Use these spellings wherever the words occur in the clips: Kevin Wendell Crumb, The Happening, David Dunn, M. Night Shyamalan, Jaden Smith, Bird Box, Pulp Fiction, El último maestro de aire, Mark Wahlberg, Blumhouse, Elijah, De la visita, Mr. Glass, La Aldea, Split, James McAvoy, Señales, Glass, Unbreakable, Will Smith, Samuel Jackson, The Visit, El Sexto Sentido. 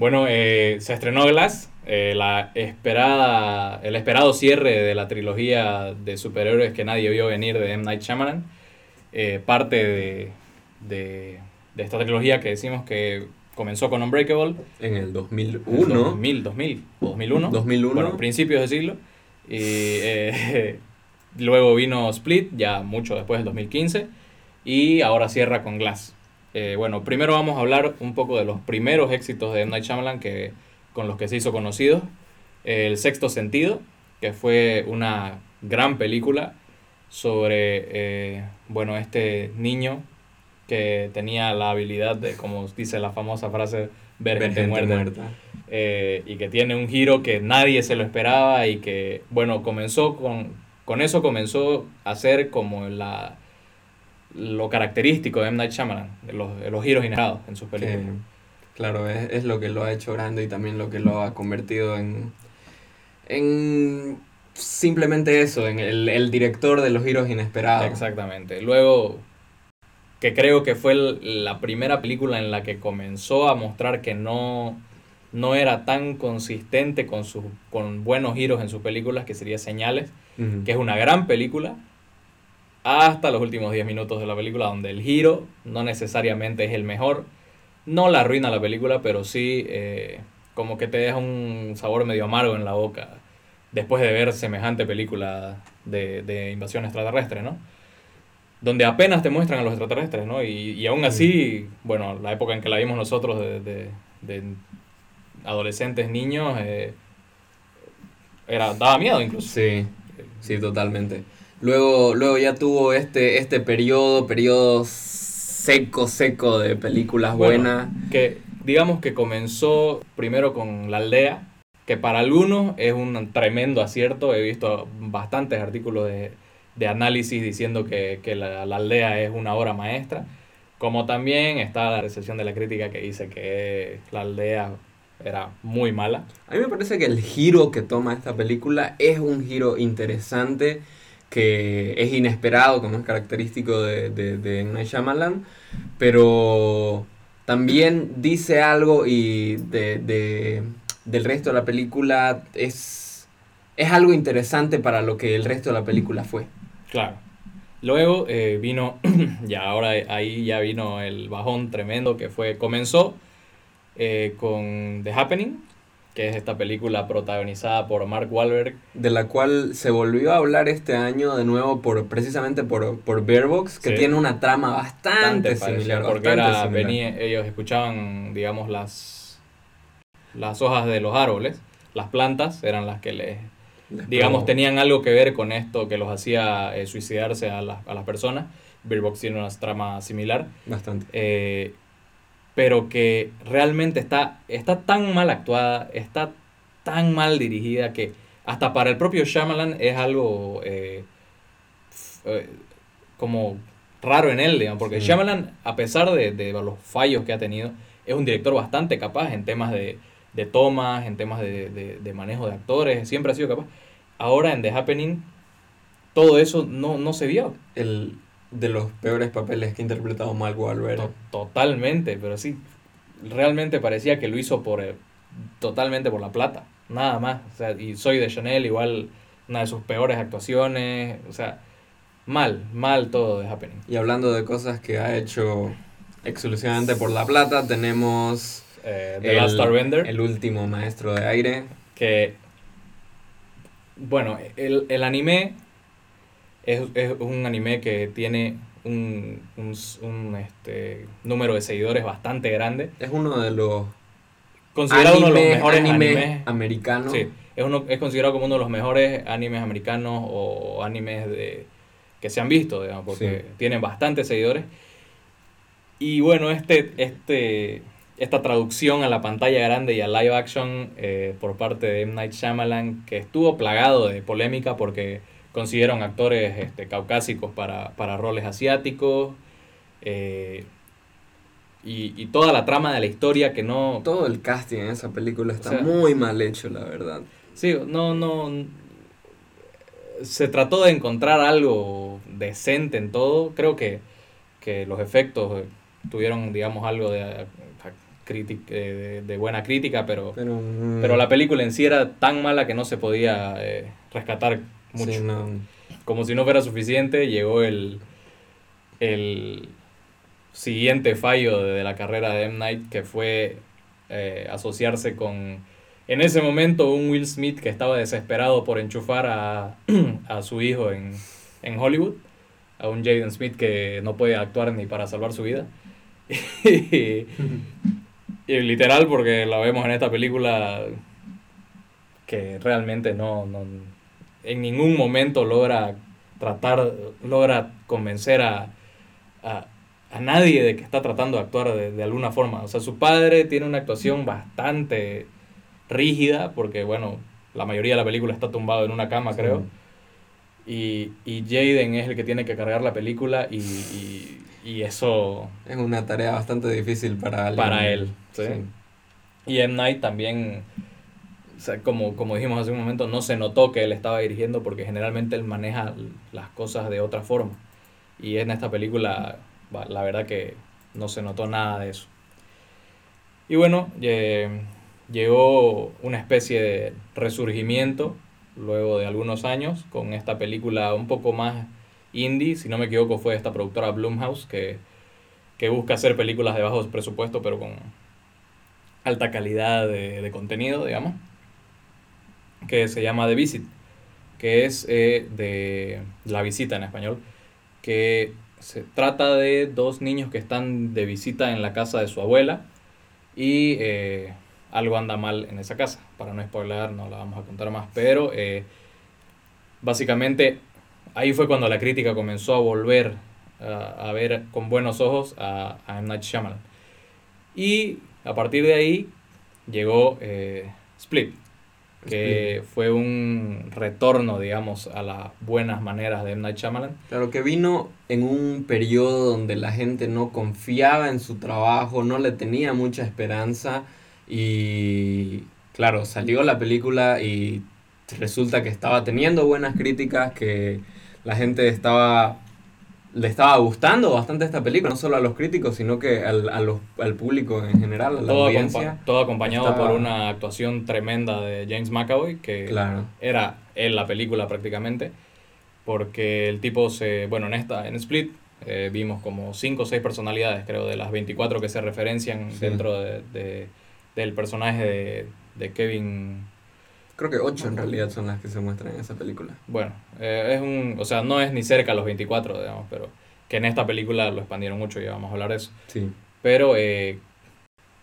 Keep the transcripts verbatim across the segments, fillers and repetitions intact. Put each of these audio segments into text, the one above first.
Bueno, eh, se estrenó Glass, eh, la esperada, el esperado cierre de la trilogía de superhéroes que nadie vio venir de M. Night Shyamalan. Eh, parte de, de, de esta trilogía que decimos que comenzó con Unbreakable. En el dos mil uno. dos mil, dos mil, dos mil uno. dos mil uno. Bueno, principios de siglo. Y eh, luego vino Split, ya mucho después del dos mil quince. Y ahora cierra con Glass. Eh, bueno, primero vamos a hablar un poco de los primeros éxitos de M. Night Shyamalan que, con los que se hizo conocido. El Sexto Sentido, que fue una gran película sobre eh, bueno, este niño que tenía la habilidad de, como dice la famosa frase, ver, ver gente, gente muerta. muerta. Eh, y que tiene un giro que nadie se lo esperaba y que, bueno, comenzó con, con eso comenzó a ser como la... lo característico de M. Night Shyamalan, los, los giros inesperados en sus películas. Que, claro, es, es lo que lo ha hecho grande y también lo que lo ha convertido en, en simplemente eso, en el, el director de los giros inesperados. Exactamente. Luego, que creo que fue el, la primera película en la que comenzó a mostrar que no, no era tan consistente con, sus, con buenos giros en sus películas, que sería Señales, uh-huh. que es una gran película, hasta los últimos diez minutos de la película, donde el giro no necesariamente es el mejor. No la arruina la película, pero sí eh, como que te deja un sabor medio amargo en la boca después de ver semejante película de, de invasión extraterrestre, ¿no? Donde apenas te muestran a los extraterrestres, ¿no? Y, y aún así, bueno, la época en que la vimos nosotros de, de, de adolescentes, niños, eh, era, daba miedo incluso. Sí, sí, totalmente. Luego, luego ya tuvo este, este periodo, periodo seco, seco de películas buenas. Bueno, que digamos que comenzó primero con La Aldea, que para algunos es un tremendo acierto. He visto bastantes artículos de, de análisis diciendo que, que la, la Aldea es una obra maestra. Como también está la recepción de la crítica que dice que La Aldea era muy mala. A mí me parece que el giro que toma esta película es un giro interesante, que es inesperado, como es característico de, de, de M. Night Shyamalan, pero también dice algo y de, de, del resto de la película es, es algo interesante para lo que el resto de la película fue. Claro. Luego eh, vino, ya ahora ahí ya vino el bajón tremendo que fue, comenzó eh, con The Happening, que es esta película protagonizada por Mark Wahlberg, de la cual se volvió a hablar este año de nuevo por precisamente por, por Bird Box, que sí. tiene una trama bastante, bastante similar. Porque bastante era, similar. Venía, ellos escuchaban, digamos, las, las hojas de los árboles, las plantas eran las que les, les digamos, probó. Tenían algo que ver con esto que los hacía eh, suicidarse a, la, a las personas. Bird Box tiene una trama similar. Bastante. Eh, pero que realmente está, está tan mal actuada, está tan mal dirigida que hasta para el propio Shyamalan es algo eh, eh, como raro en él, digamos, porque sí. Shyamalan, a pesar de, de los fallos que ha tenido, es un director bastante capaz en temas de, de tomas, en temas de, de, de manejo de actores, siempre ha sido capaz. Ahora en The Happening todo eso no, no se vio. El... de los peores papeles que ha interpretado Mark Wahlberg. Totalmente, pero sí, realmente parecía que lo hizo por eh, totalmente por la plata, nada más. O sea, y Soy de Chanel, igual una de sus peores actuaciones, o sea, mal, mal todo de Happening. Y hablando de cosas que ha hecho exclusivamente por la plata, tenemos eh, The Last Starbender, El último maestro de aire, que bueno, el, el anime Es, es un anime que tiene un, un, un este, número de seguidores bastante grande. Es uno de los... considerado anime, uno de los mejores anime animes americanos. Sí, es, uno, es considerado como uno de los mejores animes americanos o animes de, que se han visto, digamos, porque sí. tienen bastantes seguidores. Y bueno, este, este, esta traducción a la pantalla grande y a live action eh, por parte de M. Night Shyamalan, que estuvo plagado de polémica porque... consiguieron actores este, caucásicos para, para roles asiáticos eh, y, y toda la trama de la historia que no... Todo el casting en esa película está, o sea, muy mal hecho, la verdad. Sí, no, no... Se trató de encontrar algo decente en todo. Creo que, que los efectos tuvieron, digamos, algo de critic, eh, de, de buena crítica, pero, pero, mm, pero la película en sí era tan mala que no se podía eh, rescatar mucho. Sí, no. Como si no fuera suficiente, llegó el, el siguiente fallo de, de la carrera de M. Night, que fue eh, asociarse con, en ese momento, un Will Smith que estaba desesperado por enchufar a, a su hijo en, en Hollywood, a un Jaden Smith que no podía actuar ni para salvar su vida. y, y literal, porque la vemos en esta película que realmente no, no en ningún momento logra tratar, logra convencer a, a, a nadie de que está tratando de actuar de, de alguna forma. O sea, su padre tiene una actuación bastante rígida, porque bueno, la mayoría de la película está tumbado en una cama, sí, creo. Y, y Jaden es el que tiene que cargar la película y, y, y eso... es una tarea bastante difícil para él. Para él, ¿sí? Sí. Y M. Night también, o sea, como, como dijimos hace un momento, no se notó que él estaba dirigiendo porque generalmente él maneja las cosas de otra forma. Y en esta película, la verdad que no se notó nada de eso. Y bueno, eh, llegó una especie de resurgimiento luego de algunos años, con esta película un poco más indie. Si no me equivoco, fue esta productora Blumhouse, que, que busca hacer películas de bajo presupuesto, pero con alta calidad de, de contenido, digamos, que se llama The Visit, que es eh, de La Visita en español, que se trata de dos niños que están de visita en la casa de su abuela, y... Eh, algo anda mal en esa casa. Para no spoiler, no la vamos a contar más, pero eh, básicamente ahí fue cuando la crítica comenzó a volver a, a ver con buenos ojos a, a M. Night Shyamalan. Y a partir de ahí llegó eh, Split, que Split. fue un retorno, digamos, a las buenas maneras de M. Night Shyamalan. Claro, que vino en un periodo donde la gente no confiaba en su trabajo, no le tenía mucha esperanza. Y claro, salió la película y resulta que estaba teniendo buenas críticas, que la gente estaba le estaba gustando bastante esta película, no solo a los críticos, sino que al, a los, al público en general, a la todo audiencia. Acompa- todo acompañado estaba... por una actuación tremenda de James McAvoy, que claro, era él la película prácticamente, porque el tipo se... Bueno, en esta en Split eh, vimos como cinco o seis personalidades, creo, de las veinticuatro que se referencian, sí, dentro de... de del personaje de, de Kevin... Creo que ocho en realidad son las que se muestran en esa película. Bueno, eh, es un... O sea, no es ni cerca a los veinticuatro, digamos, pero... Que en esta película lo expandieron mucho y vamos a hablar de eso. Sí. Pero eh,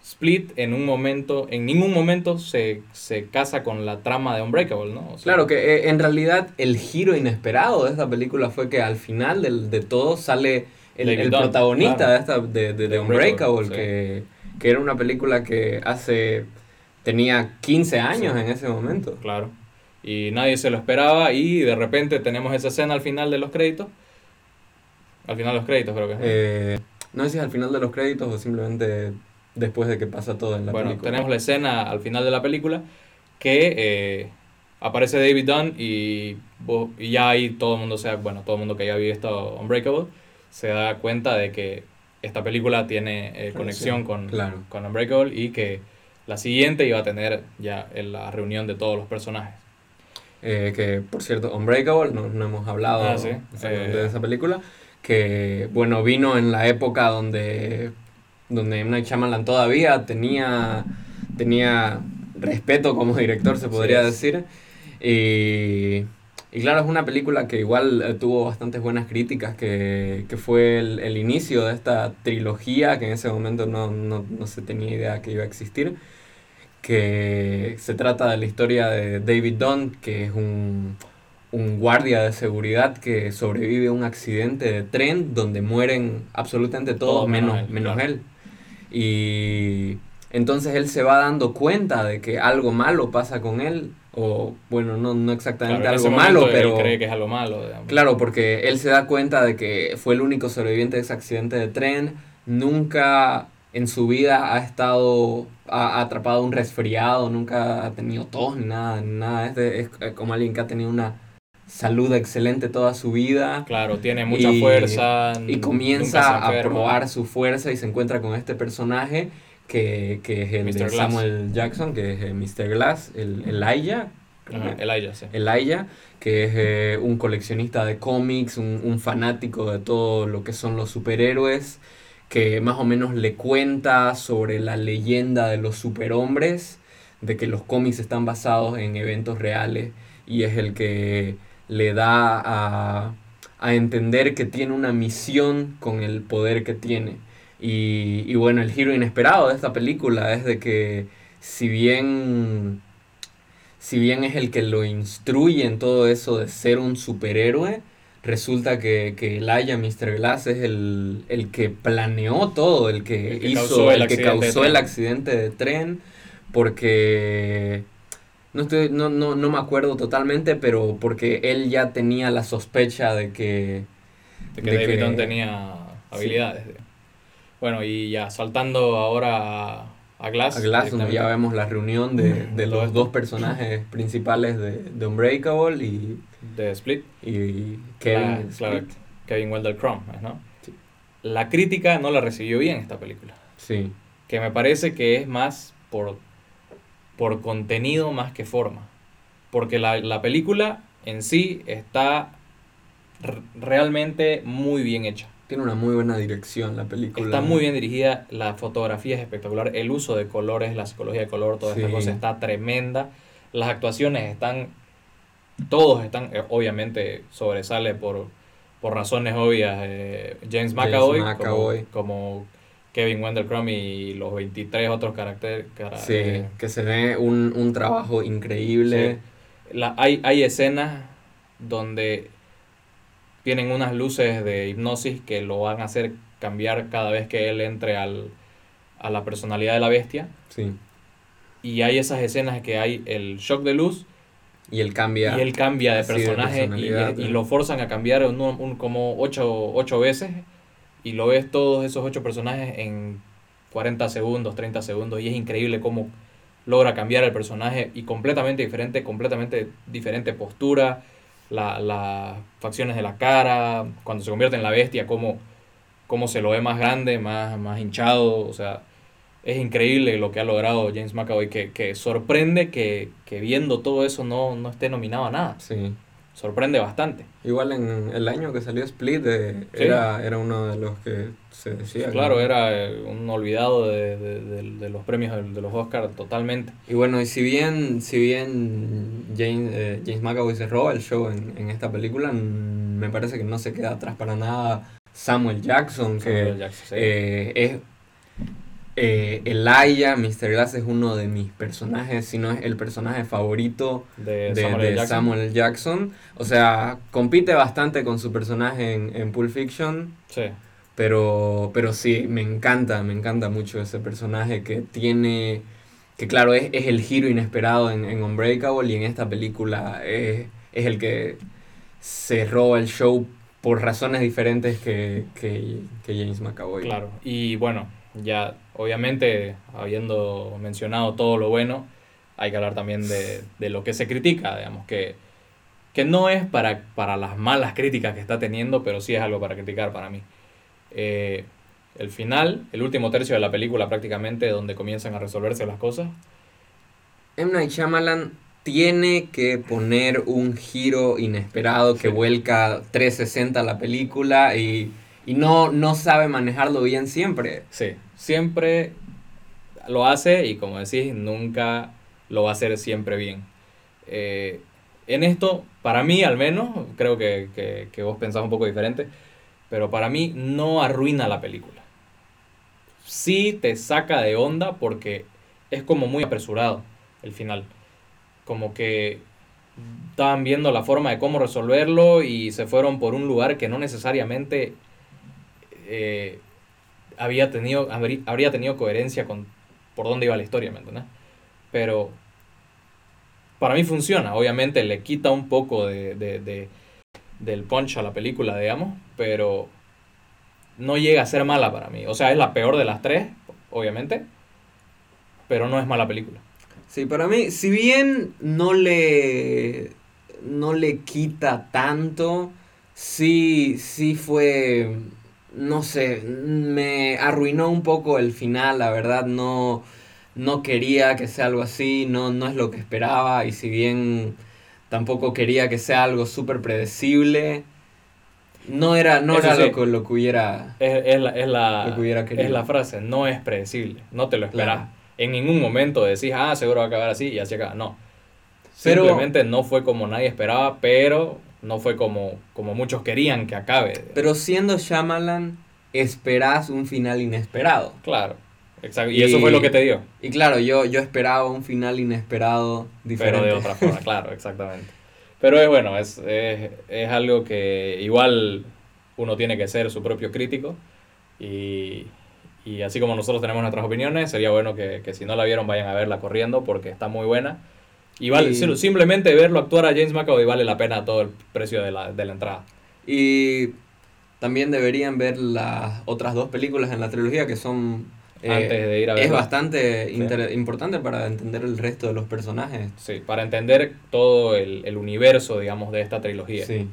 Split en un momento... En ningún momento se, se casa con la trama de Unbreakable, ¿no? O sea, claro, que eh, en realidad el giro inesperado de esta película fue que al final del, de todo sale el, el Dunn, protagonista, claro, de, esta, de, de, de Unbreakable, Unbreakable sí, que... que era una película que hace tenía quince años, sí, en ese momento. Claro. Y nadie se lo esperaba y de repente tenemos esa escena al final de los créditos. Al final de los créditos, creo que es. Eh, no sé si es al final de los créditos o simplemente después de que pasa todo en la bueno, película. Bueno, tenemos la escena al final de la película que eh, aparece David Dunn y, y ya ahí todo el mundo, sea, bueno, todo el mundo que haya visto Unbreakable se da cuenta de que esta película tiene eh, conexión con, claro, con Unbreakable, y que la siguiente iba a tener ya la reunión de todos los personajes. Eh, que, por cierto, Unbreakable, no, no hemos hablado ah, sí. eh, de esa película, que, bueno, vino en la época donde, donde M. Night Shyamalan todavía tenía, tenía respeto como director, se podría sí, decir, y... Y claro, es una película que igual eh, tuvo bastantes buenas críticas, que, que fue el, el inicio de esta trilogía, que en ese momento no, no, no se tenía idea que iba a existir, que se trata de la historia de David Dunn, que es un, un guardia de seguridad que sobrevive a un accidente de tren donde mueren absolutamente todos, Todo menos, menos, él, menos claro. él. Y entonces él se va dando cuenta de que algo malo pasa con él, o bueno, no, no exactamente claro, algo malo, pero... Él cree que es algo malo. Digamos. Claro, porque él se da cuenta de que fue el único sobreviviente de ese accidente de tren, nunca en su vida ha estado ha, ha atrapado un resfriado, nunca ha tenido tos, nada, nada. Es, de, es como alguien que ha tenido una salud excelente toda su vida. Claro, tiene mucha y, fuerza. Y comienza a probar su fuerza y se encuentra con este personaje que, que es el mister de Glass. Samuel Jackson, que es eh, mister Glass, el Elijah. Ajá, Elijah, sí. Elijah, que es eh, un coleccionista de cómics, un, un fanático de todo lo que son los superhéroes, que más o menos le cuenta sobre la leyenda de los superhombres, de que los cómics están basados en eventos reales, y es el que le da a, a entender que tiene una misión con el poder que tiene. Y, y bueno, el giro inesperado de esta película es de que si bien... Si bien es el que lo instruye en todo eso de ser un superhéroe, resulta que, que Elijah, mister Glass, es el, el que planeó todo, el que, el que hizo, causó el, el que causó el accidente de tren, porque no estoy, no, no, no me acuerdo totalmente, pero porque él ya tenía la sospecha de que de que de David Dunn tenía habilidades. Sí. Bueno, y ya saltando ahora a A Glass, a Glass donde ya vemos la reunión de, de los dos personajes principales de, de Unbreakable y de Split y Kevin, la, Split. Kevin Wendell Crumb, ¿no? Sí. La crítica no la recibió bien esta película. Sí. Que me parece que es más por, por contenido más que forma. Porque la, la película en sí está r- realmente muy bien hecha. Tiene una muy buena dirección la película. Está muy bien dirigida, la fotografía es espectacular, el uso de colores, la psicología de color, toda sí. esta cosa está tremenda. Las actuaciones están, todos están, eh, obviamente sobresale por, por razones obvias. Eh, James McAvoy, James McAvoy. Como, como Kevin Wendell Crumb y los veintitrés otros caracteres. Cara, sí, eh, que se ve un, un trabajo increíble. Sí. La, hay, hay escenas donde... tienen unas luces de hipnosis que lo van a hacer cambiar cada vez que él entre al, a la personalidad de la bestia. Sí. Y hay esas escenas que hay el shock de luz. Y él cambia. Y él cambia de personaje de y, eh. y lo forzan a cambiar un, un, como ocho, ocho veces. Y lo ves todos esos ocho personajes en cuarenta segundos, treinta segundos. Y es increíble cómo logra cambiar el personaje. Y completamente diferente, completamente diferente postura. La, las facciones de la cara, cuando se convierte en la bestia, cómo, cómo se lo ve más grande, más, más hinchado. O sea, es increíble lo que ha logrado James McAvoy, que, que sorprende que, que viendo todo eso no, no esté nominado a nada. Sí. Sorprende bastante. Igual en el año que salió Split, eh, sí. era, era uno de los que se decía. Claro, que... era un olvidado de, de, de, de los premios de los Oscars totalmente. Y bueno, y si bien si bien James, eh, James McAvoy se roba el show en, en esta película, me parece que no se queda atrás para nada Samuel Jackson, que Samuel Jackson, sí. eh, es... Eh, Elijah, mister Glass es uno de mis personajes, si no es el personaje favorito de, de, Samuel, de Jackson. Samuel Jackson. O sea, compite bastante con su personaje en, en Pulp Fiction. Sí. Pero, pero sí, me encanta, me encanta mucho ese personaje que tiene... Que claro, es, es el giro inesperado en, en Unbreakable, y en esta película es, es el que se roba el show por razones diferentes que, que, que James McAvoy. Claro, y bueno... Ya, obviamente, habiendo mencionado todo lo bueno, hay que hablar también de, de lo que se critica, digamos, que, que no es para, para las malas críticas que está teniendo, pero sí es algo para criticar para mí. Eh, el final, el último tercio de la película prácticamente, donde comienzan a resolverse las cosas. M. Night Shyamalan tiene que poner un giro inesperado que sí. vuelca trescientos sesenta la película y... Y no, no sabe manejarlo bien siempre. Sí, siempre lo hace y como decís, nunca lo va a hacer siempre bien. Eh, en esto, para mí al menos, creo que, que, que vos pensás un poco diferente, pero para mí no arruina la película. Sí te saca de onda porque es como muy apresurado el final. Como que... estaban viendo la forma de cómo resolverlo y se fueron por un lugar que no necesariamente... Eh, había tenido, habría, habría tenido coherencia con por dónde iba la historia, ¿me entiendes? Pero para mí funciona, obviamente le quita un poco de, de, de del punch a la película, digamos, pero no llega a ser mala para mí. O sea, es la peor de las tres, obviamente, pero no es mala película. Sí, para mí, si bien no le no le quita tanto, sí, sí fue... no sé, me arruinó un poco el final, la verdad, no, no quería que sea algo así, no, no es lo que esperaba, y si bien tampoco quería que sea algo súper predecible, no era, no era sí, lo, que, lo que hubiera es, es la, es la, lo que hubiera querido. Es la frase, no es predecible, no te lo esperas. Claro. En ningún momento decís, ah, seguro va a acabar así y así acaba, no. Pero, simplemente no fue como nadie esperaba, pero no fue como, como muchos querían que acabe. Pero siendo Shyamalan, esperás un final inesperado. Claro, exacto. Y, y eso fue lo que te dio. Y claro, yo, yo esperaba un final inesperado diferente. Pero de otra forma, claro, exactamente. Pero es bueno, es, es, es algo que igual uno tiene que ser su propio crítico. Y, y así como nosotros tenemos nuestras opiniones, sería bueno que, que si no la vieron vayan a verla corriendo porque está muy buena. Y vale, y, simplemente verlo actuar a James McAvoy vale la pena todo el precio de la, de la entrada. Y también deberían ver las otras dos películas en la trilogía que son... Eh, Antes de ir a verlo. Es bastante sí. inter- importante para entender el resto de los personajes. Sí, para entender todo el, el universo, digamos, de esta trilogía. Sí.